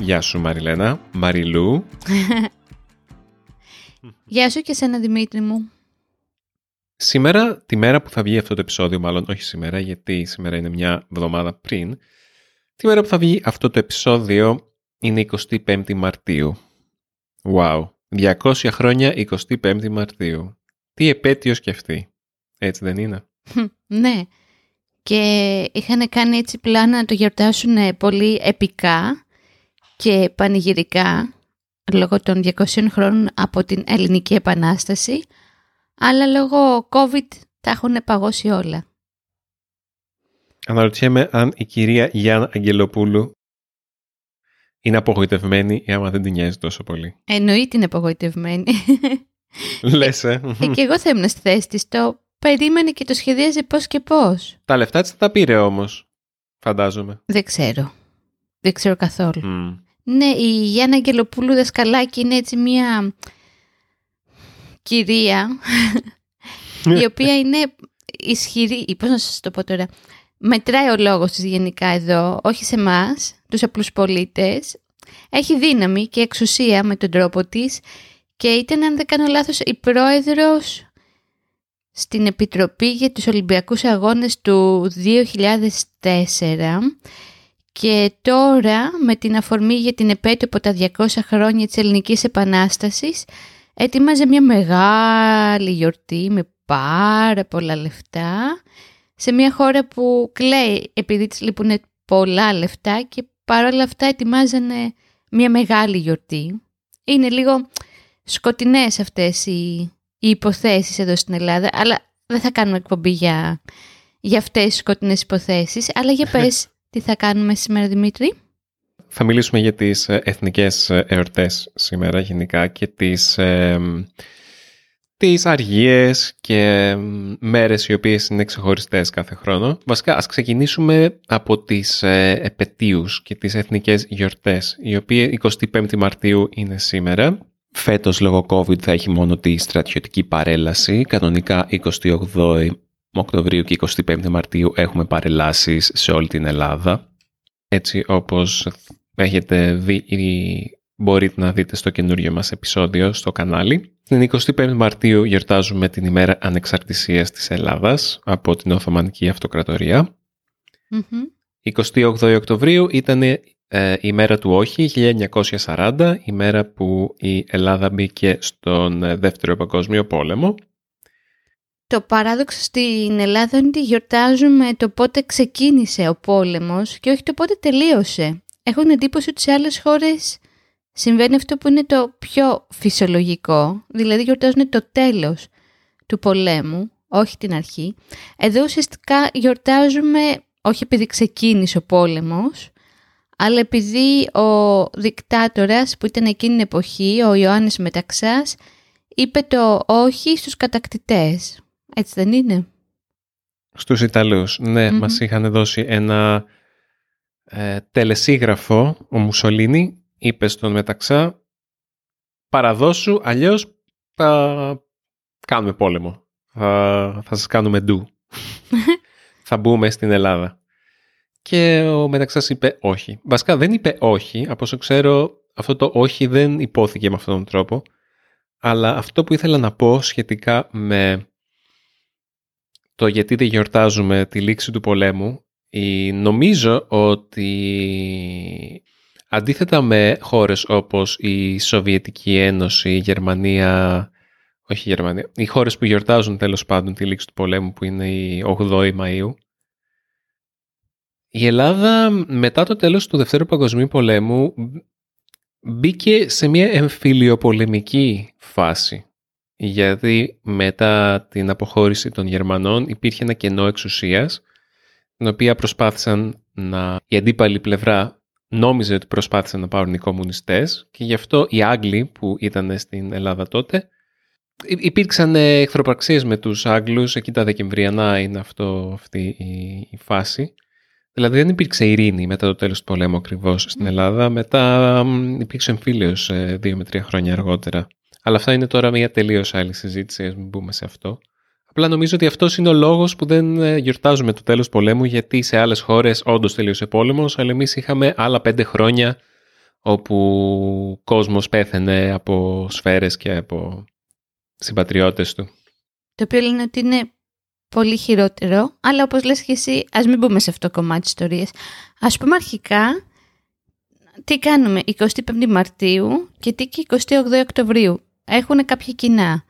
Γεια σου Μαριλένα, Μαριλού. Γεια σου και σένα Δημήτρη μου. Σήμερα, τη μέρα που θα βγει αυτό το επεισόδιο, μάλλον όχι σήμερα γιατί σήμερα είναι μια εβδομάδα πριν, τη μέρα που θα βγει αυτό το επεισόδιο είναι 25η Μαρτίου. Wow, 200 χρόνια 25η Μαρτίου. Τι επέτειος και αυτή. Έτσι δεν είναι? Ναι. Και είχαν κάνει έτσι πλάνα να το γιορτάσουν πολύ επικά και πανηγυρικά λόγω των 200 χρόνων από την Ελληνική Επανάσταση, αλλά λόγω COVID τα έχουν παγώσει όλα. Αναρωτιέμαι αν η κυρία Γιάννα Αγγελοπούλου είναι απογοητευμένη ή άμα δεν την νοιάζει τόσο πολύ. Εννοείται είναι απογοητευμένη. Λες, και εγώ θα ήμουν στη θέση της, το περίμενε και το σχεδίαζε πώς και πώς. Τα λεφτά της τα πήρε όμως, φαντάζομαι. Δεν ξέρω καθόλου. Mm. Ναι, η Γιάννα Αγγελοπούλου Δασκαλάκη είναι έτσι μια κυρία η οποία είναι ισχυρή, πώς να σας το πω τώρα, μετράει ο λόγος της γενικά εδώ, όχι σε εμάς, τους απλούς πολίτες. Έχει δύναμη και εξουσία με τον τρόπο της και ήταν, αν δεν κάνω λάθος, η πρόεδρος στην Επιτροπή για τους Ολυμπιακούς Αγώνες του 2004 και τώρα με την αφορμή για την επέτειο από τα 200 χρόνια της Ελληνικής Επανάστασης ετοίμαζε μια μεγάλη γιορτή με πάρα πολλά λεφτά σε μια χώρα που κλαίει επειδή της λείπουνε πολλά λεφτά και παρόλα αυτά ετοιμάζανε μια μεγάλη γιορτή. Είναι λίγο σκοτεινές αυτές οι υποθέσεις εδώ στην Ελλάδα, αλλά δεν θα κάνουμε εκπομπή για αυτές τις σκοτεινές υποθέσεις. Αλλά για πες, τι θα κάνουμε σήμερα Δημήτρη? Θα μιλήσουμε για τις εθνικές εορτές σήμερα γενικά και τις αργίες και μέρες οι οποίες είναι ξεχωριστές κάθε χρόνο. Βασικά ας ξεκινήσουμε από τις επετείους και τις εθνικές γιορτές, οι οποίες 25η Μαρτίου είναι σήμερα. Φέτος λόγω COVID θα έχει μόνο τη στρατιωτική παρέλαση. Κανονικά 28 Οκτωβρίου και 25 Μαρτίου έχουμε παρελάσεις σε όλη την Ελλάδα. Έτσι όπως έχετε δει ή μπορείτε να δείτε στο καινούριο μας επεισόδιο στο κανάλι. Την 25 Μαρτίου γιορτάζουμε την ημέρα ανεξαρτησίας της Ελλάδας από την Οθωμανική Αυτοκρατορία. Mm-hmm. 28 Οκτωβρίου ήταν η μέρα του όχι, 1940, η μέρα που η Ελλάδα μπήκε στον Δεύτερο Παγκόσμιο Πόλεμο. Το παράδοξο στην Ελλάδα είναι ότι γιορτάζουμε το πότε ξεκίνησε ο πόλεμος και όχι το πότε τελείωσε. Έχω την εντύπωση ότι σε άλλες χώρες συμβαίνει αυτό που είναι το πιο φυσιολογικό, δηλαδή γιορτάζουν το τέλος του πολέμου, όχι την αρχή. Εδώ ουσιαστικά γιορτάζουμε όχι επειδή ξεκίνησε ο πόλεμος, αλλά επειδή ο δικτάτορας που ήταν εκείνη την εποχή, ο Ιωάννης Μεταξάς, είπε το όχι στους κατακτητές. Έτσι δεν είναι? Στους Ιταλούς, ναι. Mm-hmm. Μας είχαν δώσει ένα τελεσίγραφο. Ο Μουσολίνη είπε στον Μεταξά, παραδώσου, αλλιώς θα κάνουμε πόλεμο. Θα σας κάνουμε ντου. Θα μπούμε στην Ελλάδα. Και ο Μεταξάς είπε όχι. Βασικά δεν είπε όχι, από όσο ξέρω αυτό το όχι δεν υπόθηκε με αυτόν τον τρόπο. Αλλά αυτό που ήθελα να πω σχετικά με το γιατί δεν γιορτάζουμε τη λήξη του πολέμου, νομίζω ότι αντίθετα με χώρες όπως η Σοβιετική Ένωση, η Γερμανία, οι χώρες που γιορτάζουν τέλος πάντων τη λήξη του πολέμου που είναι η 8η Μαΐου, η Ελλάδα μετά το τέλος του Δευτέρου Παγκοσμίου Πολέμου μπήκε σε μια εμφυλιοπολεμική φάση, γιατί μετά την αποχώρηση των Γερμανών υπήρχε ένα κενό εξουσίας, την οποία η αντίπαλη πλευρά νόμιζε ότι προσπάθησαν να πάρουν οι κομμουνιστές και γι' αυτό οι Άγγλοι που ήταν στην Ελλάδα τότε. Υπήρξαν εχθροπραξίες με τους Άγγλους, εκεί τα Δεκεμβριανά είναι αυτή η φάση. Δηλαδή δεν υπήρξε ειρήνη μετά το τέλος του πολέμου ακριβώς στην Ελλάδα. Μετά υπήρξε εμφύλιος 2 με 3 χρόνια αργότερα. Αλλά αυτά είναι τώρα μια τελείως άλλη συζήτηση, ας μην μπούμε σε αυτό. Απλά νομίζω ότι αυτός είναι ο λόγος που δεν γιορτάζουμε το τέλος πολέμου, γιατί σε άλλες χώρες όντως τελείωσε πόλεμος, αλλά εμείς είχαμε άλλα 5 χρόνια όπου κόσμος πέθαινε από σφαίρες και από συμπατριώτες του. Το οποίο λένε ότι είναι πολύ χειρότερο, αλλά όπως λες και εσύ, ας μην μπούμε σε αυτό το κομμάτι ιστορίες. Ας πούμε αρχικά, τι κάνουμε 25η Μαρτίου και τι και 28η Οκτωβρίου. Έχουν κάποια κοινά.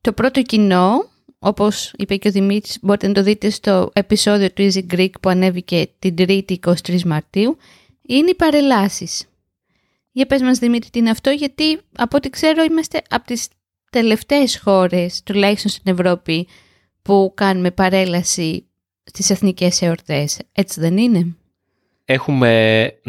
Το πρώτο κοινό, όπως είπε και ο Δημήτρης, μπορείτε να το δείτε στο επεισόδιο του Easy Greek που ανέβηκε την 3η 23 Μαρτίου, είναι οι παρελάσεις. Για πες μας Δημήτρη τι είναι αυτό, γιατί από ό,τι ξέρω είμαστε από τις τελευταίες χώρες, τουλάχιστον στην Ευρώπη, που κάνουμε παρέλαση στις εθνικές εορτές. Έτσι δεν είναι? Έχουμε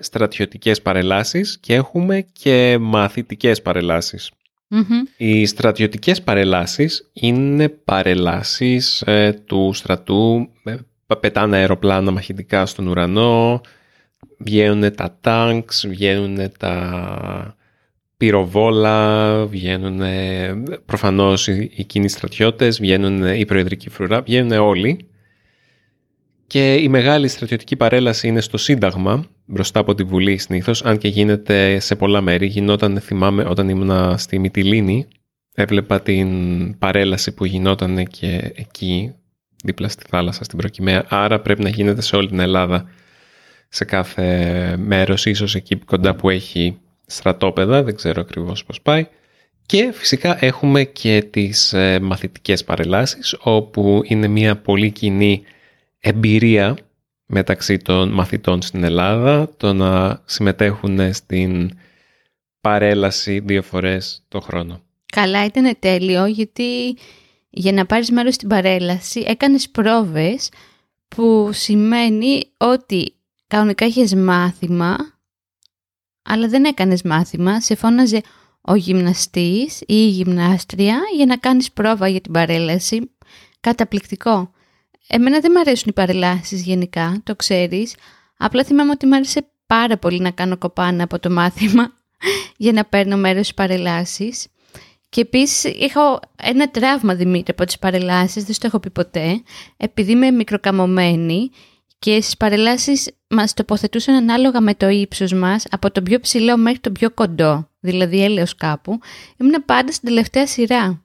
στρατιωτικές παρελάσεις και έχουμε και μαθητικές παρελάσεις. Mm-hmm. Οι στρατιωτικές παρελάσεις είναι παρελάσεις του στρατού, πετάνε αεροπλάνα μαχητικά στον ουρανό, βγαίνουν τα τάγκς, βγαίνουν τα πυροβόλα, βγαίνουν προφανώς εκείνοι οι στρατιώτες, βγαίνουν η προεδρική φρουρά, βγαίνουν όλοι. Και η μεγάλη στρατιωτική παρέλαση είναι στο Σύνταγμα, μπροστά από τη Βουλή συνήθως, αν και γίνεται σε πολλά μέρη. Γινόταν, θυμάμαι, όταν ήμουνα στη Μυτιλήνη, έβλεπα την παρέλαση που γινόταν και εκεί, δίπλα στη θάλασσα, στην Προκυμαία. Άρα πρέπει να γίνεται σε όλη την Ελλάδα, σε κάθε μέρος, ίσως εκεί κοντά που έχει στρατόπεδα, δεν ξέρω ακριβώς πώς πάει. Και φυσικά έχουμε και τις μαθητικές παρελάσεις, όπου είναι μια πολύ κοινή εμπειρία μεταξύ των μαθητών στην Ελλάδα, το να συμμετέχουν στην παρέλαση 2 φορές το χρόνο. Καλά, ήταν τέλειο, γιατί για να πάρεις μέρος στην παρέλαση έκανες πρόβες, που σημαίνει ότι κανονικά είχες μάθημα, αλλά δεν έκανες μάθημα, σε φώναζε ο γυμναστής ή η γυμνάστρια για να κάνεις πρόβα για την παρέλαση. Καταπληκτικό. Εμένα δεν μ' αρέσουν οι παρελάσεις γενικά, το ξέρεις. Απλά θυμάμαι ότι μ' άρεσε πάρα πολύ να κάνω κοπάνα από το μάθημα για να παίρνω μέρος στις παρελάσεις. Και επίσης είχα ένα τραύμα, Δημήτρη, από τις παρελάσεις, δεν το έχω πει ποτέ, επειδή είμαι μικροκαμωμένη και στις παρελάσεις μας τοποθετούσαν ανάλογα με το ύψος μας, από τον πιο ψηλό μέχρι τον πιο κοντό, δηλαδή έλεος κάπου. Ήμουν πάντα στην τελευταία σειρά.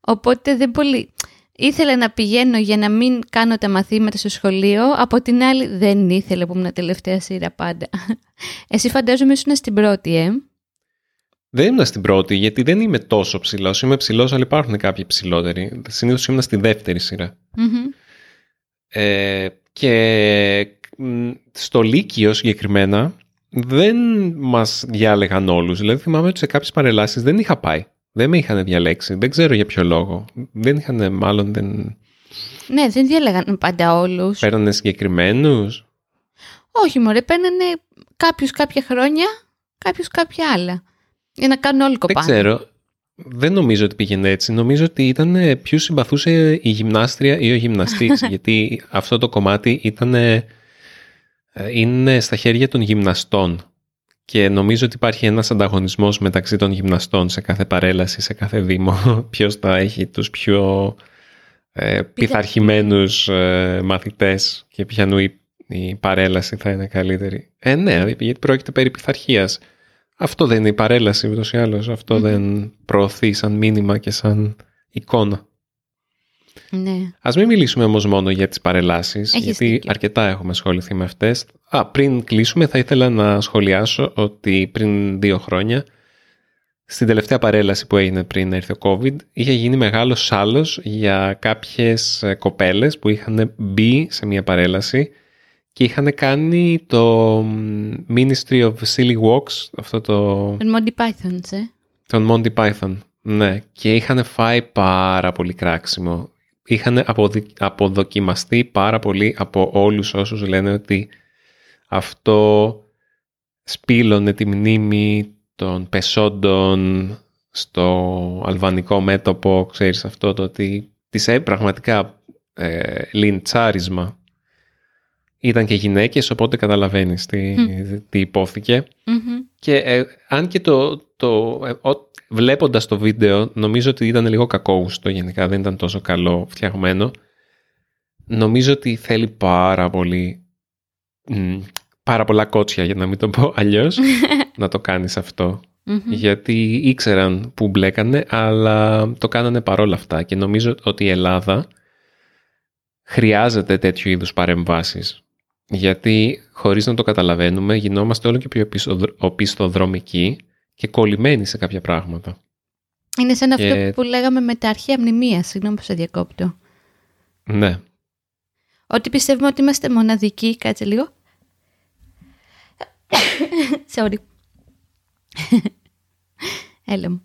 Οπότε δεν πολύ... Ήθελα να πηγαίνω για να μην κάνω τα μαθήματα στο σχολείο, από την άλλη δεν ήθελα που ήμουν τελευταία σειρά πάντα. Εσύ φαντάζομαι ήσουν στην πρώτη, Δεν ήμουν στην πρώτη, γιατί δεν είμαι τόσο ψηλός. Είμαι ψηλός, αλλά υπάρχουν κάποιοι ψηλότεροι. Συνήθως ήμουν στη δεύτερη σειρά. Mm-hmm. Και στο Λύκειο συγκεκριμένα δεν μας διάλεγαν όλους. Δηλαδή θυμάμαι ότι σε κάποιες παρελάσεις δεν είχα πάει. Δεν με είχαν διαλέξει. Δεν ξέρω για ποιο λόγο. Δεν είχαν, μάλλον δεν... Ναι, δεν διάλεγαν πάντα όλους. Παίρνανε συγκεκριμένους. Όχι μωρέ, παίρνανε κάποιους κάποια χρόνια, κάποιους κάποια άλλα. Για να κάνουν όλοι κοπάνι. Δεν ξέρω. Δεν νομίζω ότι πήγαινε έτσι. Νομίζω ότι ήταν ποιους συμπαθούσε η γυμνάστρια ή ο γυμναστής. Γιατί αυτό το κομμάτι είναι στα χέρια των γυμναστών. Και νομίζω ότι υπάρχει ένας ανταγωνισμός μεταξύ των γυμναστών σε κάθε παρέλαση, σε κάθε δήμο. Ποιος θα έχει τους πιο πειθαρχημένους μαθητές και ποιανού η παρέλαση θα είναι καλύτερη. Ναι, γιατί πρόκειται περί πειθαρχίας. Αυτό δεν είναι η παρέλαση ούτως ή άλλως. Αυτό δεν προωθεί σαν μήνυμα και σαν εικόνα. Ναι. Ας μην μιλήσουμε όμως μόνο για τις παρελάσεις. Έχεις γιατί δίκιο. Αρκετά έχουμε ασχοληθεί με αυτές. Πριν κλείσουμε θα ήθελα να σχολιάσω ότι πριν 2 χρόνια στην τελευταία παρέλαση που έγινε πριν έρθει ο COVID είχε γίνει μεγάλος σάλος για κάποιες κοπέλες που είχαν μπει σε μια παρέλαση και είχαν κάνει το Ministry of Silly Walks, αυτό τον Monty Python, τον Monty Python, ναι, και είχαν φάει πάρα πολύ κράξιμο. Είχαν αποδοκιμαστεί πάρα πολύ από όλους όσους λένε ότι αυτό σπήλωνε τη μνήμη των πεσόντων στο αλβανικό μέτωπο. Ξέρεις αυτό το ότι της πραγματικά λιντσάρισμα. Ήταν και γυναίκες, οπότε καταλαβαίνεις τι υπόθηκε. Mm-hmm. Και αν και βλέποντας το βίντεο, νομίζω ότι ήταν λίγο κακόουστο γενικά, δεν ήταν τόσο καλό φτιαγμένο. Νομίζω ότι θέλει πάρα πολύ πάρα πολλά κότσια, για να μην το πω αλλιώς, να το κάνεις αυτό. Mm-hmm. Γιατί ήξεραν που μπλέκανε, αλλά το κάνανε παρόλα αυτά. Και νομίζω ότι η Ελλάδα χρειάζεται τέτοιου είδους παρεμβάσεις. Γιατί χωρίς να το καταλαβαίνουμε γινόμαστε όλο και πιο οπισθοδρομικοί και κολλημένοι σε κάποια πράγματα. Είναι σαν και... αυτό που λέγαμε με τα αρχαία μνημεία, συγγνώμη που σε διακόπτω. Ναι. Ότι πιστεύουμε ότι είμαστε μοναδικοί, κάτσε λίγο. Sorry. Έλα μου.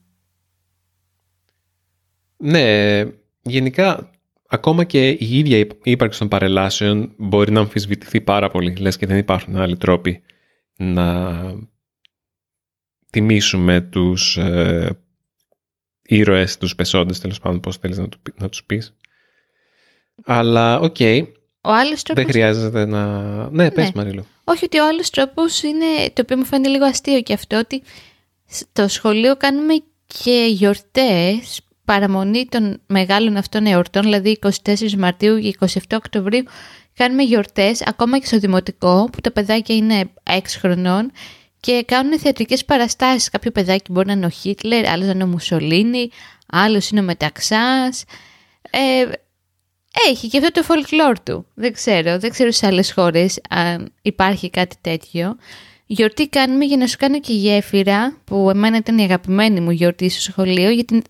Ναι, γενικά ακόμα και η ίδια η ύπαρξη των παρελάσεων μπορεί να αμφισβητηθεί πάρα πολύ. Λες και δεν υπάρχουν άλλοι τρόποι να τιμήσουμε τους ήρωες, τους πεσόντες, τέλος πάντων, πώς θέλεις να τους πεις. Αλλά οκ. Okay. Ο άλλος τρόπος... Δεν χρειάζεται να... Ναι, πες ναι. Μαριλού. Όχι ότι ο άλλος τρόπος είναι, το οποίο μου φαίνεται λίγο αστείο και αυτό, ότι στο σχολείο κάνουμε και γιορτές, παραμονή των μεγάλων αυτών εορτών, δηλαδή 24 Μαρτίου και 27 Οκτωβρίου, κάνουμε γιορτές, ακόμα και στο δημοτικό, που τα παιδάκια είναι 6 χρονών και κάνουν θεατρικές παραστάσεις. Κάποιο παιδάκι μπορεί να είναι ο Χίτλερ, άλλος να είναι ο Μουσολίνη, άλλος είναι ο Μεταξάς... Έχει και αυτό το folklore του. Δεν ξέρω σε άλλες χώρες αν υπάρχει κάτι τέτοιο. Γιορτή κάνουμε για να σου κάνω και γέφυρα, που εμένα ήταν η αγαπημένη μου γιορτή στο σχολείο, γιατί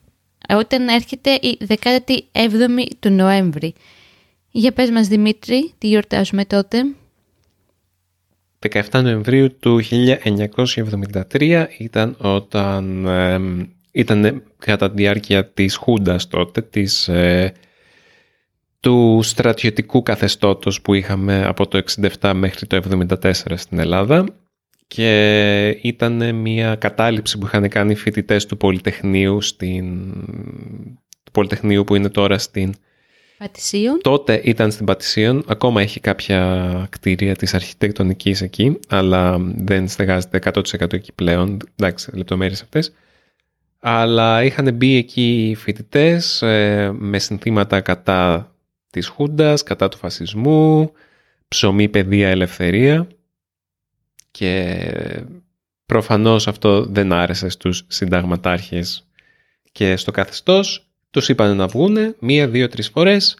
όταν έρχεται η 17η του Νοέμβρη. Για πες μας, Δημήτρη, τι γιορτάζουμε τότε. 17 Νοεμβρίου του 1973 ήταν όταν... ήταν κατά τη διάρκεια της Χούντας τότε, της... του στρατιωτικού καθεστώτος που είχαμε από το 67 μέχρι το 74 στην Ελλάδα, και ήταν μια κατάληψη που είχαν κάνει φοιτητές του Πολυτεχνείου, του Πολυτεχνείου που είναι τώρα στην Πατησίων. Τότε ήταν στην Πατησίων, ακόμα έχει κάποια κτίρια της αρχιτεκτονικής εκεί, αλλά δεν στεγάζεται 100% εκεί πλέον, εντάξει, λεπτομέρειες αυτές. Αλλά είχαν μπει εκεί φοιτητές με συνθήματα κατά της Χούντας, κατά του φασισμού, ψωμί, παιδεία, ελευθερία, και προφανώς αυτό δεν άρεσε στους συνταγματάρχες και στο καθεστώς. Τους είπανε να βγούνε 1, 2, 3 φορές,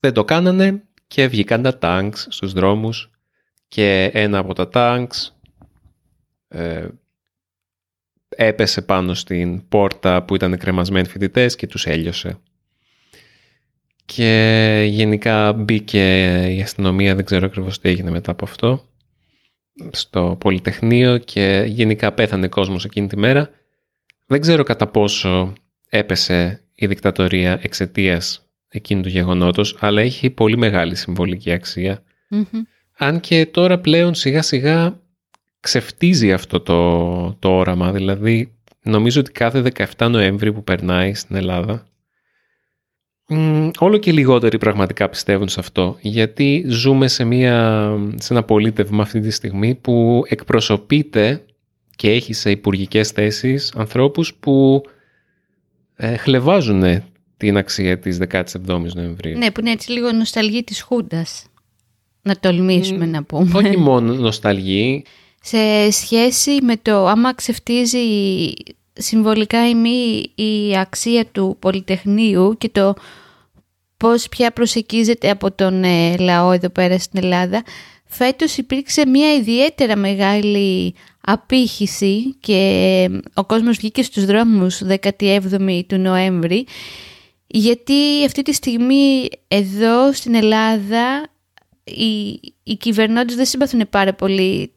δεν το κάνανε και βγήκαν τα τάγκς στους δρόμους, και ένα από τα τάγκς έπεσε πάνω στην πόρτα που ήταν κρεμασμένοι φοιτητές και τους έλειωσε. Και γενικά μπήκε η αστυνομία, δεν ξέρω ακριβώς τι έγινε μετά από αυτό, στο Πολυτεχνείο, και γενικά πέθανε κόσμος εκείνη τη μέρα. Δεν ξέρω κατά πόσο έπεσε η δικτατορία εξαιτίας εκείνου του γεγονότος, αλλά έχει πολύ μεγάλη συμβολική αξία. Mm-hmm. Αν και τώρα πλέον σιγά σιγά ξεφτίζει αυτό το όραμα, δηλαδή νομίζω ότι κάθε 17 Νοέμβρη που περνάει στην Ελλάδα όλο και λιγότεροι πραγματικά πιστεύουν σε αυτό, γιατί ζούμε σε ένα πολίτευμα αυτή τη στιγμή που εκπροσωπείται και έχει σε υπουργικές θέσεις ανθρώπους που χλευάζουν την αξία της 17ης Νοεμβρίου. Ναι, που είναι έτσι λίγο νοσταλγή της Χούντας, να τολμήσουμε να πούμε. Όχι μόνο νοσταλγή. Σε σχέση με το άμα ξεφτίζει συμβολικά ή μη η αξία του Πολυτεχνείου και το πώς πια προσεκίζεται από τον λαό εδώ πέρα στην Ελλάδα, φέτος υπήρξε μια ιδιαίτερα μεγάλη απήχηση και ο κόσμος βγήκε στους δρόμους 17η του Νοέμβρη, γιατί αυτή τη στιγμή εδώ στην Ελλάδα οι κυβερνώντες δεν συμπαθούν πάρα πολύ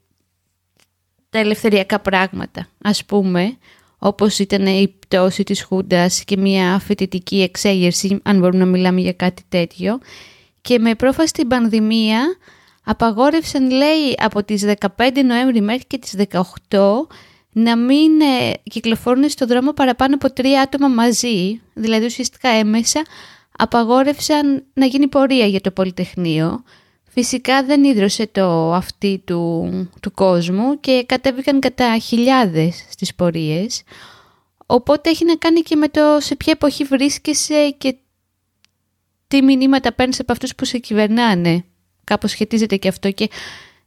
τα ελευθεριακά πράγματα, ας πούμε, όπως ήταν η πτώση της Χούντας και μια φοιτητική εξέγερση, αν μπορούμε να μιλάμε για κάτι τέτοιο. Και με πρόφαση την πανδημία απαγόρευσαν, λέει, από τις 15 Νοέμβρη μέχρι και τις 18 να μην κυκλοφορούν στον δρόμο παραπάνω από 3 άτομα μαζί, δηλαδή ουσιαστικά έμεσα απαγόρευσαν να γίνει πορεία για το Πολυτεχνείο. Φυσικά δεν ίδρωσε το αυτί του κόσμου και κατέβηκαν κατά χιλιάδες στις πορείες. Οπότε έχει να κάνει και με το σε ποια εποχή βρίσκεσαι και τι μηνύματα παίρνεις από αυτούς που σε κυβερνάνε. Κάπως σχετίζεται και αυτό, και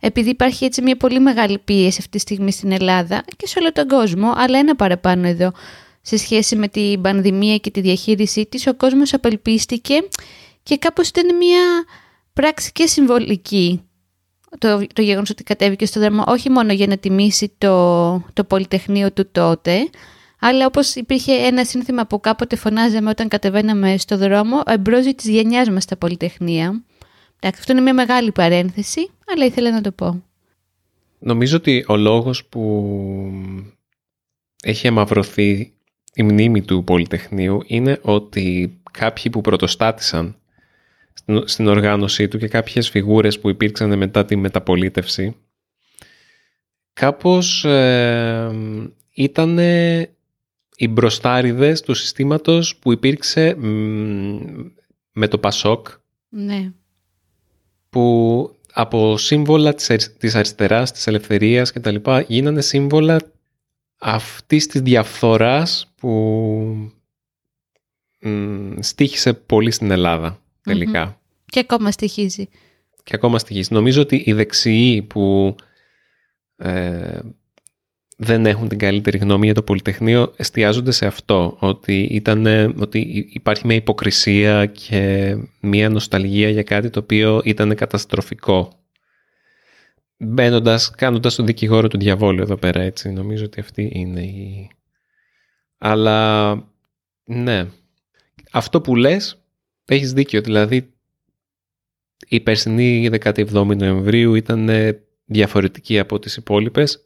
επειδή υπάρχει έτσι μια πολύ μεγάλη πίεση αυτή τη στιγμή στην Ελλάδα και σε όλο τον κόσμο, αλλά ένα παραπάνω εδώ, σε σχέση με την πανδημία και τη διαχείρισή της, ο κόσμος απελπίστηκε και κάπως ήταν μια πράξη και συμβολική το γεγονός ότι κατέβηκε στο δράμα, όχι μόνο για να τιμήσει το πολυτεχνείο του τότε, αλλά όπως υπήρχε ένα σύνθημα που κάποτε φωνάζαμε όταν κατεβαίναμε στο δρόμο, ο Εμπρόζιο της γενιάς μας στα πολυτεχνία. Εντάξει, αυτό είναι μια μεγάλη παρένθεση, αλλά ήθελα να το πω. Νομίζω ότι ο λόγος που έχει αμαυρωθεί η μνήμη του Πολυτεχνείου είναι ότι κάποιοι που πρωτοστάτησαν στην οργάνωσή του και κάποιες φιγούρες που υπήρξαν μετά τη μεταπολίτευση κάπως ήταν οι μπροστάριδες του συστήματος που υπήρξε με το Πασόκ. Ναι. Που από σύμβολα της αριστεράς, της ελευθερίας κτλ. Γίνανε σύμβολα αυτής της διαφθοράς που στοίχησε πολύ στην Ελλάδα τελικά. Mm-hmm. Και ακόμα στοιχίζει. Και ακόμα στοιχίζει. Νομίζω ότι οι δεξιοί που δεν έχουν την καλύτερη γνώμη για το Πολυτεχνείο εστιάζονται σε αυτό. Ότι υπάρχει μια υποκρισία και μια νοσταλγία για κάτι το οποίο ήταν καταστροφικό. Κάνοντας τον δικηγόρο του διαβόλου εδώ πέρα, έτσι. Νομίζω ότι αυτή είναι η... Αλλά, ναι. Αυτό που λες, έχεις δίκιο. Δηλαδή, η περσινή 17η Νοεμβρίου ήταν διαφορετική από τις υπόλοιπες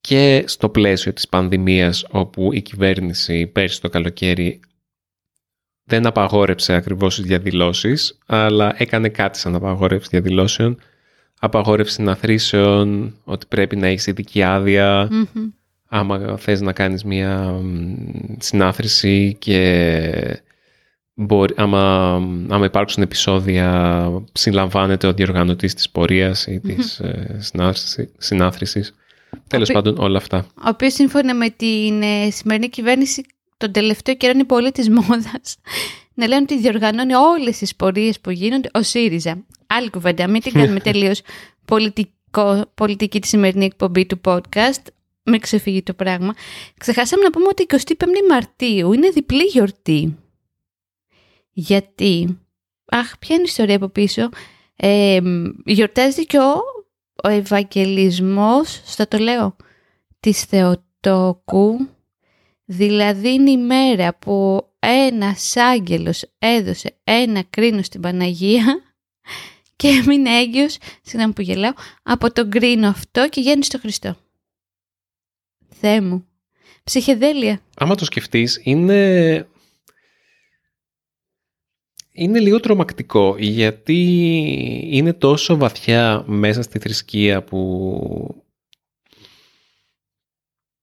και στο πλαίσιο της πανδημίας, όπου η κυβέρνηση πέρσι το καλοκαίρι δεν απαγόρεψε ακριβώς τις διαδηλώσεις, αλλά έκανε κάτι σαν απαγόρευση διαδηλώσεων, απαγόρευση συναθρήσεων, ότι πρέπει να έχεις ειδική άδεια, mm-hmm. άμα θες να κάνεις μια συνάθρηση και άμα υπάρξουν επεισόδια συλλαμβάνεται ο διοργανωτής της πορείας ή της συνάθρησης. Τέλος πάντων, όλα αυτά. Ο οποίος σύμφωνα με την σημερινή κυβέρνηση τον τελευταίο καιρό είναι πολύ της μόδας να λένε ότι διοργανώνει όλες τις πορείες που γίνονται ο ΣΥΡΙΖΑ. Άλλη κουβέντα, μην την κάνουμε τελείως πολιτική τη σημερινή εκπομπή του podcast. Μην ξεφύγει το πράγμα. Ξεχάσαμε να πούμε ότι 25η Μαρτίου είναι διπλή γιορτή. Γιατί, ποια είναι η ιστορία από πίσω, γιορτάζει και ο Ευαγγελισμός, θα το λέω, της Θεοτόκου, δηλαδή είναι η μέρα που ένας άγγελος έδωσε ένα κρίνο στην Παναγία και έμεινε έγκυος, συγγνώμη που γελάω, από τον κρίνο αυτό και γέννησε τον Χριστό. Θεέ μου, ψυχεδέλεια. Άμα το σκεφτείς, είναι λίγο τρομακτικό, γιατί είναι τόσο βαθιά μέσα στη θρησκεία που...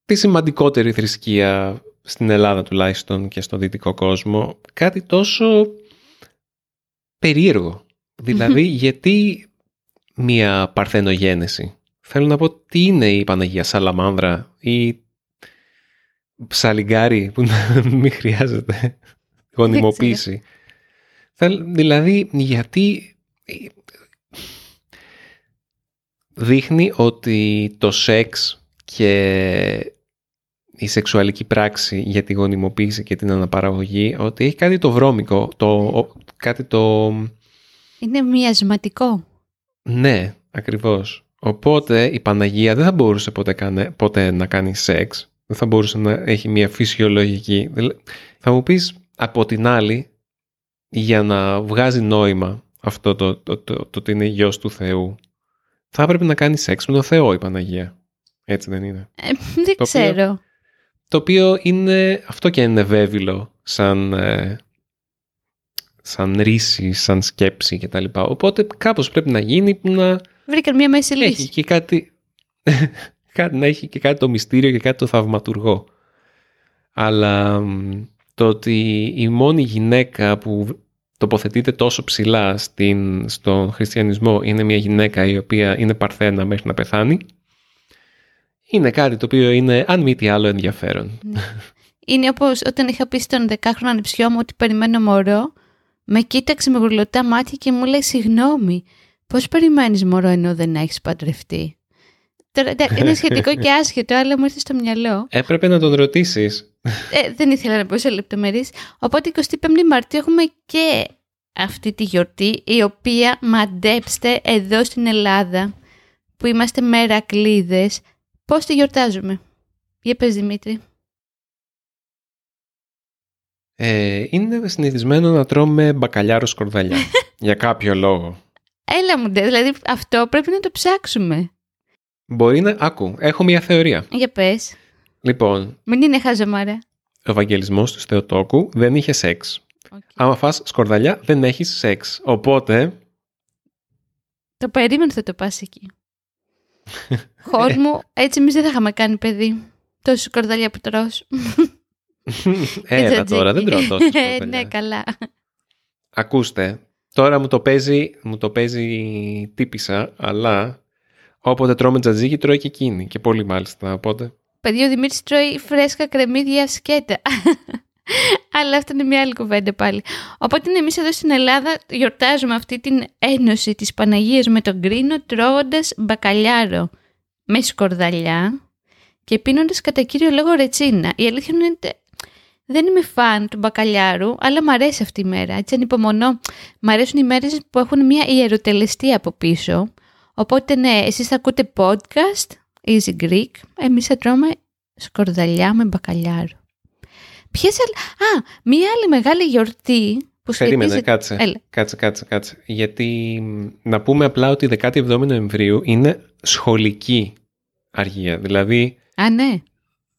τη σημαντικότερη θρησκεία στην Ελλάδα τουλάχιστον και στον δυτικό κόσμο, κάτι τόσο περίεργο. Δηλαδή, γιατί μια παρθενογένεση. Θέλω να πω, τι είναι η Παναγία Σαλαμάνδρα ή ψαλιγκάρι που μην χρειάζεται γονιμοποίηση. Δηλαδή, γιατί δείχνει ότι το σεξ και η σεξουαλική πράξη για τη γονιμοποίηση και την αναπαραγωγή, ότι έχει κάτι το βρώμικο, κάτι το... Είναι μοιασματικό. Ναι, ακριβώς. Οπότε η Παναγία δεν θα μπορούσε ποτέ να κάνει σεξ, δεν θα μπορούσε να έχει μια φυσιολογική... Θα μου πεις, από την άλλη... για να βγάζει νόημα αυτό το ότι είναι γιος του Θεού, θα έπρεπε να κάνει σεξ με τον Θεό η Παναγία. Έτσι δεν είναι? Δεν ξέρω. Το οποίο είναι, αυτό και είναι βέβυλο σαν ρίση, σαν σκέψη κτλ. Οπότε κάπως πρέπει να γίνει που να... Βρήκαν μια μέση λύση. Έχει και κάτι να έχει και κάτι το μυστήριο και κάτι το θαυματουργό. Αλλά... το ότι η μόνη γυναίκα που τοποθετείται τόσο ψηλά στον χριστιανισμό είναι μια γυναίκα η οποία είναι παρθένα μέχρι να πεθάνει, είναι κάτι το οποίο είναι, αν μη τι άλλο, ενδιαφέρον. Ναι. Είναι όπως όταν είχα πει στον 10χρονο ανεψιό μου ότι περιμένω μωρό, με κοίταξε με γουρλωτά μάτια και μου λέει «Συγγνώμη, Πώς περιμένεις μωρό ενώ δεν έχεις παντρευτεί? Είναι σχετικό και άσχετο, αλλά μου ήρθε στο μυαλό. Έπρεπε να τον ρωτήσεις. Δεν ήθελα να πω σε λεπτομερείς. Οπότε 25η Μαρτίου έχουμε και αυτή τη γιορτή, η οποία μαντέψτε εδώ στην Ελλάδα, που είμαστε μερακλείδες, πώς τη γιορτάζουμε? Για πες Δημήτρη. Είναι συνηθισμένο να τρώμε μπακαλιάρο σκορδαλιά, για κάποιο λόγο. Έλα μου, δηλαδή αυτό πρέπει να το ψάξουμε. Μπορεί να... Άκου, έχω μια θεωρία. Για πες. Λοιπόν... Μην είναι χαζομάρα. Ο Ευαγγελισμός του Θεοτόκου δεν είχε σεξ. Okay. Άμα φας σκορδαλιά δεν έχεις σεξ. Οπότε... Το περίμενε θα το πας εκεί. Χόρ μου, έτσι εμείς δεν θα είχαμε κάνει παιδί. Τόση σκορδαλιά που τρως. Έλα τώρα, δεν τρώω τόσο σκορδαλιά. Ναι, καλά. Ακούστε, τώρα μου το παίζει τύπησα, αλλά... Όποτε τρώμε τζατζίκι, τρώει και εκείνη. Και πολύ μάλιστα, οπότε. Παιδιά, ο Δημήτρης τρώει φρέσκα κρεμμύδια σκέτα. Αλλά αυτό είναι μια άλλη κουβέντα πάλι. Οπότε εμείς εδώ στην Ελλάδα γιορτάζουμε αυτή την ένωση της Παναγίας με τον Κρίνο τρώγοντας μπακαλιάρο με σκορδαλιά και πίνοντας κατά κύριο λόγο ρετσίνα. Η αλήθεια είναι δεν είμαι φαν του μπακαλιάρου, αλλά μου αρέσει αυτή η μέρα. Έτσι ανυπομονώ. Μ' αρέσουν οι μέρες που έχουν μια ιεροτελεστία από πίσω. Οπότε ναι, εσείς θα ακούτε podcast, Easy Greek, εμείς θα τρώμε σκορδαλιά με μπακαλιάρο. Μία άλλη μεγάλη γιορτή που σχετίζεται... Περίμενε, κάτσε. Γιατί να πούμε απλά ότι η 17η Νοεμβρίου είναι σχολική αργία. Δηλαδή, ναι.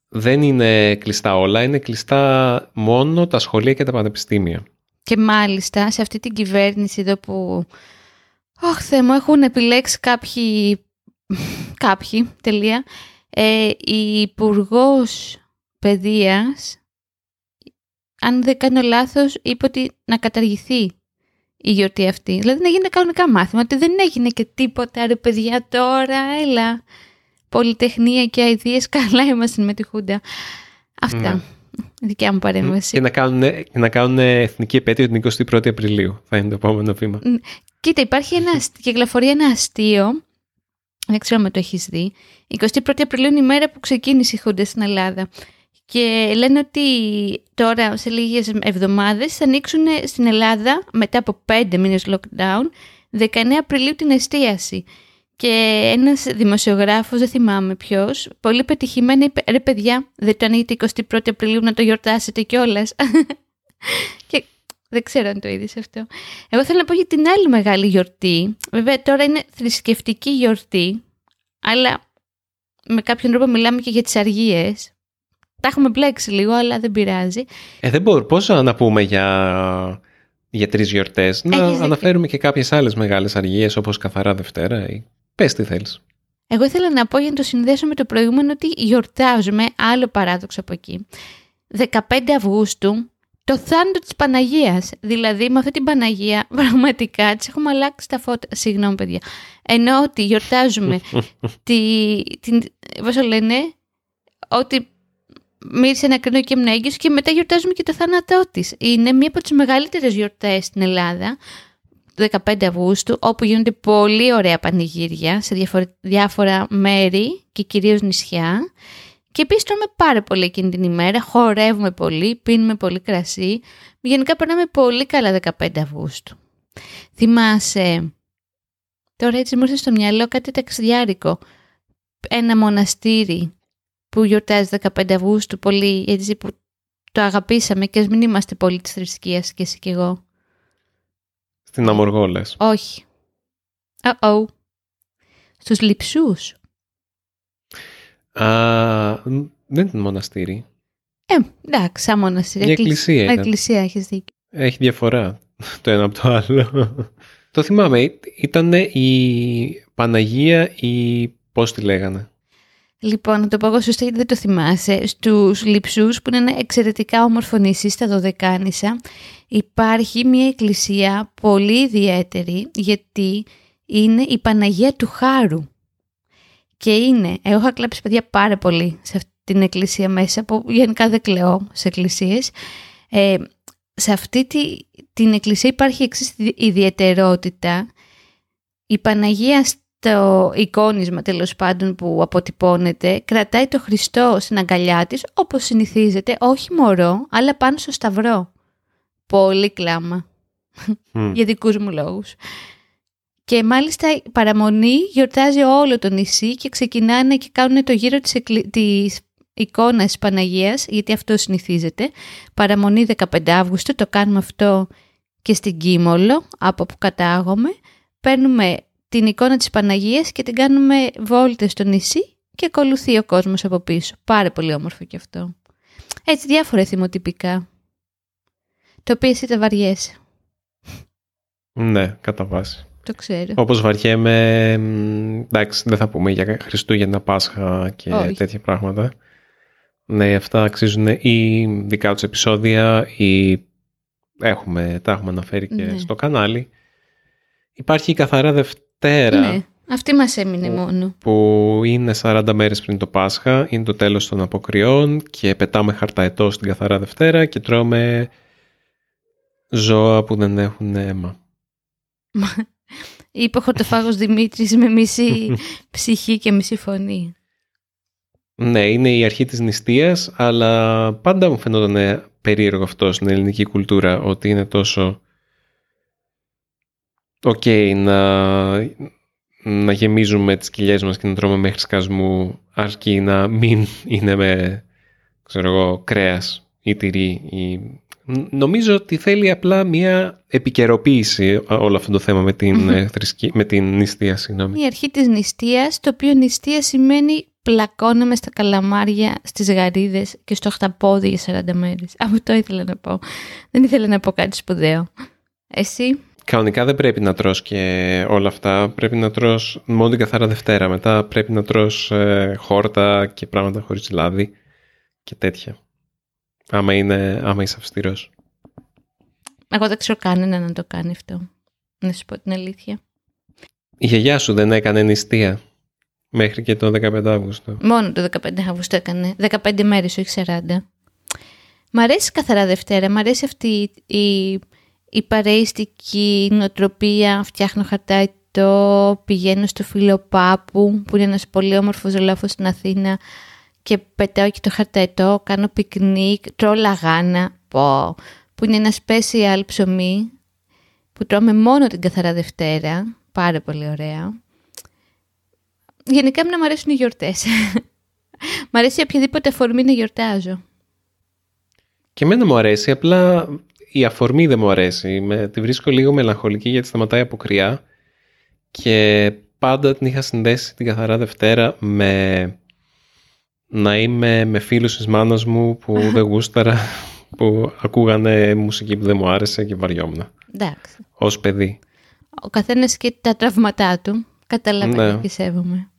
Δεν είναι κλειστά όλα, είναι κλειστά μόνο τα σχολεία και τα πανεπιστήμια. Και μάλιστα σε αυτή την κυβέρνηση εδώ που... Ωχ, Θεέ μου, έχουν επιλέξει κάποιοι, η Υπουργός Παιδείας, αν δεν κάνω λάθος, είπε ότι να καταργηθεί η γιορτή αυτή. Δηλαδή να γίνει κανονικά μάθημα, ότι δεν έγινε και τίποτα, ρε παιδιά τώρα, έλα. Πολυτεχνία και αηδίες, καλά είμαστε με τη Χούντα. Αυτά. Ναι. Δικιά μου παρέμβαση. Και να κάνουν εθνική επέτειο την 21η Απριλίου. Θα είναι το επόμενο βήμα. Κοίτα, υπάρχει κυκλοφορεί ένα αστείο. Δεν ξέρω αν το έχεις δει. 21η Απριλίου είναι η μέρα που ξεκίνησε η Χούντα στην Ελλάδα. Και λένε ότι τώρα σε λίγες εβδομάδες θα ανοίξουν στην Ελλάδα μετά από 5 μήνες lockdown 19 Απριλίου την εστίαση. Και ένας δημοσιογράφος, δεν θυμάμαι ποιος, πολύ πετυχημένα είπε «Ρε παιδιά, δεν το ανοίγετε 21η Απριλίου να το γιορτάσετε κιόλας». Και δεν ξέρω αν το είδες αυτό. Εγώ θέλω να πω για την άλλη μεγάλη γιορτή. Βέβαια τώρα είναι θρησκευτική γιορτή, αλλά με κάποιον τρόπο μιλάμε και για τις αργίες. Τα έχουμε μπλέξει λίγο, αλλά δεν πειράζει. Δεν μπορούμε. Πώς να πούμε για 3 γιορτές. Να αναφέρουμε και κάποιες άλλες μεγάλες αργίες, όπως καθαρά Δευτέρα ή... Πες τι θέλεις. Εγώ ήθελα να πω για να το συνδέσω με το προηγούμενο ότι γιορτάζουμε, άλλο παράδοξο από εκεί, 15 Αυγούστου, το θάνατο της Παναγίας. Δηλαδή με αυτή την Παναγία πραγματικά της έχουμε αλλάξει τα φώτα. Συγγνώμη παιδιά. Ενώ ότι γιορτάζουμε πώς λένε, ότι μύρισε ένα κρίνο και ήμουν έγκυος και μετά γιορτάζουμε και το θάνατό της. Είναι μία από τις μεγαλύτερες γιορτές στην Ελλάδα. 15 Αυγούστου, όπου γίνονται πολύ ωραία πανηγύρια σε διάφορα μέρη και κυρίως νησιά. Και επίσης τρώμε πάρα πολύ εκείνη την ημέρα, χορεύουμε πολύ, πίνουμε πολύ κρασί. Γενικά περνάμε πολύ καλά 15 Αυγούστου. Θυμάσαι, τώρα έτσι μου ήρθε στο μυαλό κάτι ταξιδιάρικο, ένα μοναστήρι που γιορτάζει 15 Αυγούστου, πολύ έτσι που το αγαπήσαμε και ας μην είμαστε πολύ της θρησκείας και εσύ και εγώ. Στην Αμοργό λες. Όχι. Στους Λειψούς. Δεν είναι μοναστήρι. Εντάξει, σαν μοναστήρι. Μια εκκλησία. Μια εκκλησία, έχεις δίκιο. Έχει διαφορά το ένα από το άλλο. Το θυμάμαι, ήταν η Παναγία ή πώς τη λέγανε. Λοιπόν, να το πω εγώ σωστά γιατί δεν το θυμάσαι. Στους Λειψούς, που είναι ένα εξαιρετικά όμορφο νησί στα Δωδεκάνησα, υπάρχει μια εκκλησία πολύ ιδιαίτερη, γιατί είναι η Παναγία του Χάρου. Και είναι, εγώ είχα κλάψει παιδιά πάρα πολύ σε αυτή την εκκλησία μέσα, που γενικά δεν κλαιώ σε εκκλησίες. Σε αυτή την εκκλησία υπάρχει εξής ιδιαιτερότητα. Η Παναγία στο εικόνισμα, τέλος πάντων, που αποτυπώνεται, κρατάει το Χριστό στην αγκαλιά της, όπως συνηθίζεται, όχι μωρό, αλλά πάνω στο σταυρό. Πολύ κλάμα. Για δικούς μου λόγους. Και μάλιστα η παραμονή γιορτάζει όλο το νησί και ξεκινάνε και κάνουν το γύρο της εικόνας της Παναγίας, γιατί αυτό συνηθίζεται. Παραμονή 15 Αυγούστου, το κάνουμε αυτό και στην Κίμολο, από που κατάγομαι. Παίρνουμε την εικόνα της Παναγίας και την κάνουμε βόλτες στο νησί και ακολουθεί ο κόσμος από πίσω. Πάρα πολύ όμορφο και αυτό. Έτσι, διάφορα θυμοτυπικά. Το οποίο εσύ τα βαριέσαι. Ναι, κατά βάση. Το ξέρω. Όπως βαριέμαι, εντάξει, δεν θα πούμε για Χριστούγεννα, Πάσχα και όχι τέτοια πράγματα. Ναι, αυτά αξίζουν ή δικά τους επεισόδια ή τα έχουμε αναφέρει και στο κανάλι. Υπάρχει η Καθαρά Δευτέρα. Ναι, αυτή μας έμεινε μόνο. Που είναι 40 μέρες πριν το Πάσχα, είναι το τέλος των αποκριών και πετάμε χαρταετό στην Καθαρά Δευτέρα και τρώμε ζώα που δεν έχουν αίμα. Είπε ο χορτοφάγος Δημήτρης με μισή ψυχή και μισή φωνή. Ναι, είναι η αρχή της νηστείας, αλλά πάντα μου φαινόταν περίεργο αυτό στην ελληνική κουλτούρα, ότι είναι τόσο να γεμίζουμε τις κοιλιές μας και να τρώμε μέχρι σκασμού, αρκεί να μην είναι με, ξέρω εγώ, κρέας ή τυρί ή... Νομίζω ότι θέλει απλά μια επικαιροποίηση όλο αυτό το θέμα με την, με την νηστεία. Συγγνώμη. Η αρχή της νηστείας, το οποίο νηστεία σημαίνει πλακώναμε στα καλαμάρια, στις γαρίδες και στο χταπόδι για 40 μέρες. Αυτό ήθελα να πω. Δεν ήθελα να πω κάτι σπουδαίο. Εσύ? Κανονικά δεν πρέπει να τρως και όλα αυτά. Πρέπει να τρως μόνο την Καθαρά Δευτέρα. Μετά πρέπει να τρως χόρτα και πράγματα χωρίς λάδι και τέτοια. Άμα είσαι αυστηρός. Εγώ δεν ξέρω κανέναν να το κάνει αυτό. Να σου πω την αλήθεια. Η γιαγιά σου δεν έκανε νηστεία μέχρι και το 15 Αύγουστο? Μόνο το 15 Αύγουστο έκανε. 15 μέρες, όχι 40. Μ' αρέσει Καθαρά Δευτέρα. Μ' αρέσει αυτή η παρεϊστική νοοτροπία. Φτιάχνω χαρταετό, πηγαίνω στο Φιλοπάπου, που είναι ένας πολύ όμορφος ζωλάφος στην Αθήνα. Και πετάω και το χαρταετό, κάνω πικνίκ, τρώω λαγάνα, που είναι ένα special ψωμί που τρώμε μόνο την Καθαρά Δευτέρα. Πάρα πολύ ωραία. Γενικά μου αρέσουν οι γιορτές. Μ' αρέσει οποιαδήποτε αφορμή να γιορτάζω. Και εμένα μου αρέσει, απλά η αφορμή δεν μου αρέσει. Τη βρίσκω λίγο μελαγχολική γιατί σταματάει αποκριά και πάντα την είχα συνδέσει την Καθαρά Δευτέρα με... να είμαι με φίλους της μάνας μου που δεν γούσταρα, που ακούγανε μουσική που δεν μου άρεσε και βαριόμουν. Εντάξει. Ως παιδί. Ο καθένας και τα τραυματά του. Καταλαβαίνω και σέβομαι.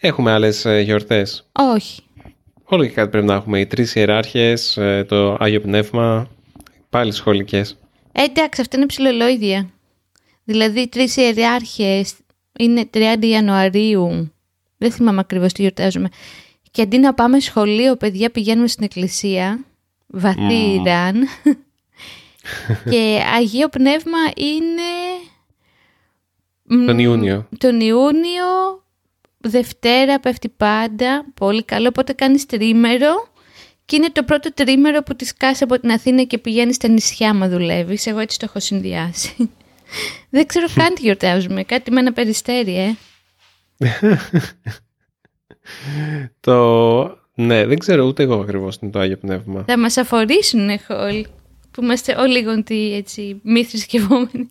Έχουμε άλλες γιορτές? Όχι. Όλο και κάτι πρέπει να έχουμε. Οι τρεις ιεράρχες, το Άγιο Πνεύμα, πάλι σχολικές. Εντάξει, αυτά είναι ψιλολόιδια. Δηλαδή, οι τρεις ιεράρχες είναι 30 Ιανουαρίου. Δεν θυμάμαι ακριβώς τι γιορτάζουμε. Και αντί να πάμε σχολείο, παιδιά, πηγαίνουμε στην εκκλησία. Βαθύ Ιράν. Και Αγίο Πνεύμα είναι... τον Ιούνιο. Τον Ιούνιο, Δευτέρα, πέφτει πάντα. Πολύ καλό, οπότε κάνεις τρίμερο. Και είναι το πρώτο τρίμερο που τη σκάς από την Αθήνα και πηγαίνεις στα νησιά μα δουλεύεις. Εγώ έτσι το έχω συνδυάσει. Δεν ξέρω καν τι γιορτάζουμε. Κάτι με ένα περιστέρι, Ναι, δεν ξέρω ούτε εγώ ακριβώς τι είναι το Άγιο Πνεύμα. Θα μας αφορήσουν όλοι, που είμαστε όλοι γοντοί, έτσι, μη θρησκευόμενοι.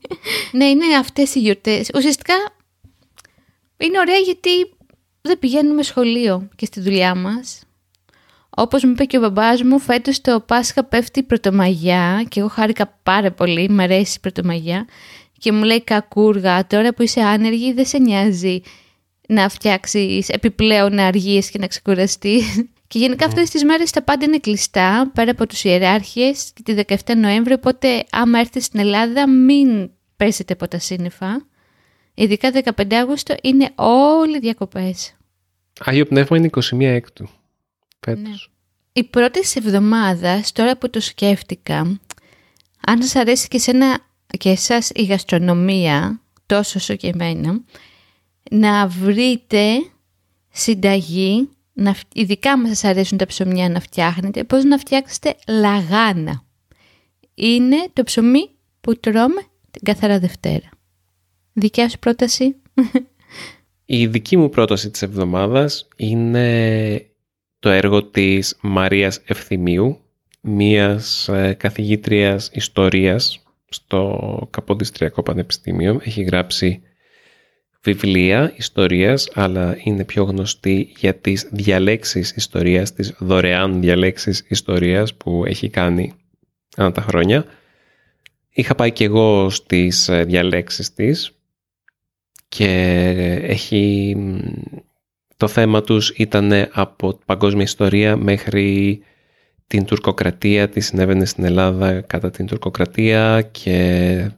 Ναι, είναι αυτές οι γιορτές. Ουσιαστικά είναι ωραία γιατί δεν πηγαίνουμε σχολείο και στη δουλειά μας. Όπως μου είπε και ο μπαμπάς μου, φέτος το Πάσχα πέφτει η Πρωτομαγιά και εγώ χάρηκα πάρα πολύ, μ' αρέσει η Πρωτομαγιά. Και μου λέει, κακούργα, τώρα που είσαι άνεργη δεν σε νοιάζει να φτιάξεις επιπλέον να αργείς και να ξεκουραστείς. Και γενικά αυτές τις μέρες τα πάντα είναι κλειστά, πέρα από τους ιεράρχες, και τη 17 Νοέμβρη, οπότε άμα έρθετε στην Ελλάδα μην πέσετε από τα σύννεφα. Ειδικά 15 Αύγουστο είναι όλοι διακοπές. Άγιο Πνεύμα είναι 21 Έκτου. Ναι. Οι πρώτες εβδομάδες, τώρα που το σκέφτηκα, αν σας αρέσει και εσάς η γαστρονομία... τόσο όσο και εμένα, να βρείτε συνταγή, ειδικά αν σας αρέσουν τα ψωμιά να φτιάχνετε, πώς να φτιάξετε λαγάνα. Είναι το ψωμί που τρώμε την καθαρά Δευτέρα. Δικιά σου πρόταση? Η δική μου πρόταση της εβδομάδας είναι το έργο της Μαρίας Ευθυμίου, μίας καθηγήτριας ιστορίας στο Καποδιστριακό Πανεπιστήμιο. Έχει γράψει βιβλία ιστορίας, αλλά είναι πιο γνωστή για τις διαλέξεις ιστορίας, τις δωρεάν διαλέξεις ιστορίας που έχει κάνει ανά τα χρόνια. Είχα πάει και εγώ στις διαλέξεις της και έχει... το θέμα τους ήταν από την παγκόσμια ιστορία μέχρι την τουρκοκρατία, τι συνέβαινε στην Ελλάδα κατά την τουρκοκρατία και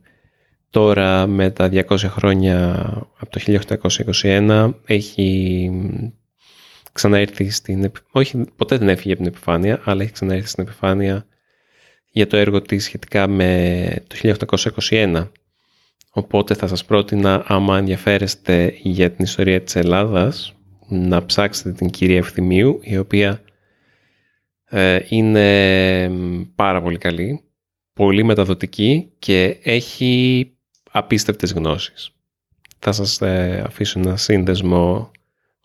τώρα με τα 200 χρόνια από το 1821 έχει ξαναέρθει στην... όχι, ποτέ δεν έφυγε από την επιφάνεια, αλλά έχει ξαναέρθει στην επιφάνεια για το έργο της σχετικά με το 1821. Οπότε θα σας πρότεινα, άμα ενδιαφέρεστε για την ιστορία της Ελλάδας, να ψάξετε την κυρία Ευθυμίου, η οποία είναι πάρα πολύ καλή, πολύ μεταδοτική και έχει απίστευτες γνώσεις. Θα σας αφήσω ένα σύνδεσμο,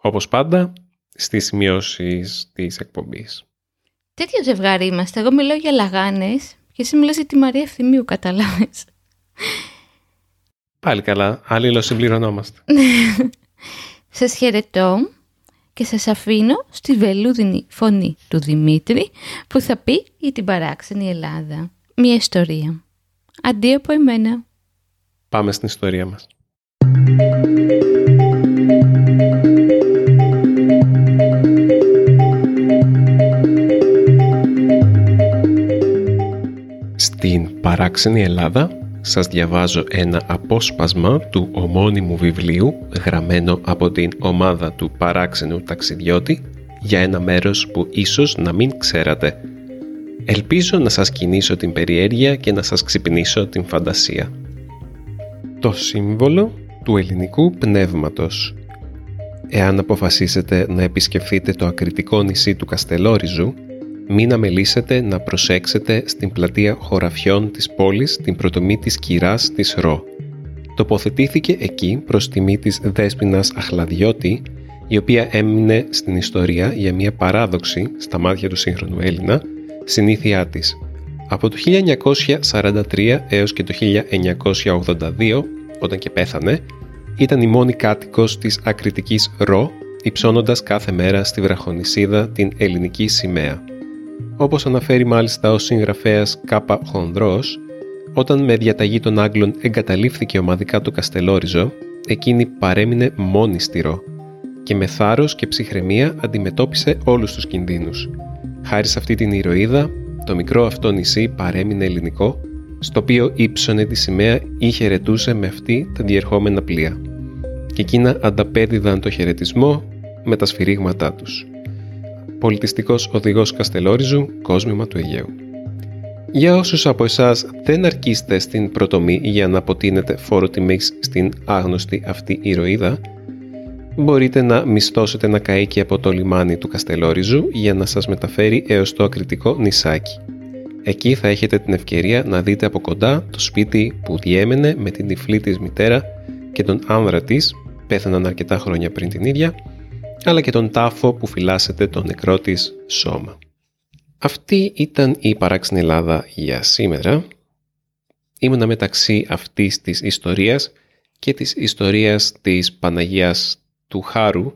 όπως πάντα, στις σημειώσεις της εκπομπής. Τέτοιο ζευγάρι είμαστε. Εγώ μιλάω για λαγάνες και εσύ μιλάς για τη Μαρία Ευθυμίου, καταλάβες. Πάλι καλά, αλλήλως συμπληρωνόμαστε. Σας χαιρετώ και σας αφήνω στη βελούδινη φωνή του Δημήτρη που θα πει για την παράξενη Ελλάδα. Μια ιστορία. Αντίο από εμένα. Πάμε στην ιστορία μας. Στην παράξενη Ελλάδα σας διαβάζω ένα απόσπασμα του ομώνυμου βιβλίου γραμμένο από την ομάδα του παράξενου ταξιδιώτη για ένα μέρος που ίσως να μην ξέρατε. Ελπίζω να σας κινήσω την περιέργεια και να σας ξυπνήσω την φαντασία. Το σύμβολο του ελληνικού πνεύματος. Εάν αποφασίσετε να επισκεφθείτε το ακριτικό νησί του Καστελόριζου, μην αμελήσετε να προσέξετε στην πλατεία χωραφιών της πόλης την προτομή της κυράς της Ρο. Τοποθετήθηκε εκεί προς τιμή της Δέσποινας Αχλαδιώτη, η οποία έμεινε στην ιστορία για μια παράδοξη, στα μάτια του σύγχρονου Έλληνα, συνήθειά της. Από το 1943 έως και το 1982, όταν και πέθανε, ήταν η μόνη κάτοικος της ακριτικής Ρο, υψώνοντας κάθε μέρα στη βραχονησίδα την ελληνική σημαία. Όπως αναφέρει μάλιστα ο συγγραφέας Κ. Χονδρός, όταν με διαταγή των Άγγλων εγκαταλείφθηκε ομαδικά το Καστελόριζο, εκείνη παρέμεινε μόνη στη Ρο και με θάρρος και ψυχραιμία αντιμετώπισε όλους τους κινδύνους. Χάρη σε αυτή την ηρωίδα, το μικρό αυτό νησί παρέμεινε ελληνικό, στο οποίο ύψωνε τη σημαία ή χαιρετούσε με αυτή τα διερχόμενα πλοία. Και εκείνα ανταπέδιδαν το χαιρετισμό με τα σφυρίγματά τους. Πολιτιστικός οδηγός Καστελόριζου, κόσμημα του Αιγαίου. Για όσους από εσάς δεν αρκείστε στην προτομή για να αποτείνετε φόρο τιμής στην άγνωστη αυτή ηρωίδα, μπορείτε να μισθώσετε ένα καίκι από το λιμάνι του Καστελόριζου για να σας μεταφέρει έως το ακριτικό νησάκι. Εκεί θα έχετε την ευκαιρία να δείτε από κοντά το σπίτι που διέμενε με την τυφλή της μητέρα και τον άνδρα της, πέθαναν αρκετά χρόνια πριν την ίδια, αλλά και τον τάφο που φυλάσσεται το νεκρό της σώμα. Αυτή ήταν η παράξενη Ελλάδα για σήμερα. Ήμουνα μεταξύ αυτής της ιστορίας και της ιστορίας της Παναγίας του Χάρου,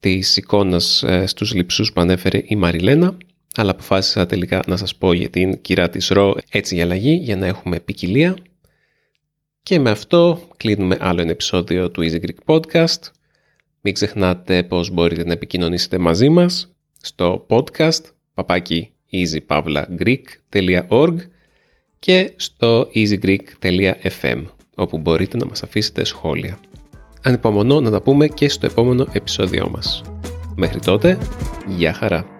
της εικόνας στους λειψούς που ανέφερε η Μαριλένα, αλλά αποφάσισα τελικά να σας πω για την κυρά της Ρο, έτσι για αλλαγή, για να έχουμε ποικιλία. Και με αυτό κλείνουμε άλλο ένα επεισόδιο του Easy Greek Podcast. Μην ξεχνάτε πως μπορείτε να επικοινωνήσετε μαζί μας στο podcast easypavlagreek.org και στο easygreek.fm, όπου μπορείτε να μας αφήσετε σχόλια. Ανυπομονώ να τα πούμε και στο επόμενο επεισόδιό μας. Μέχρι τότε, γεια χαρά!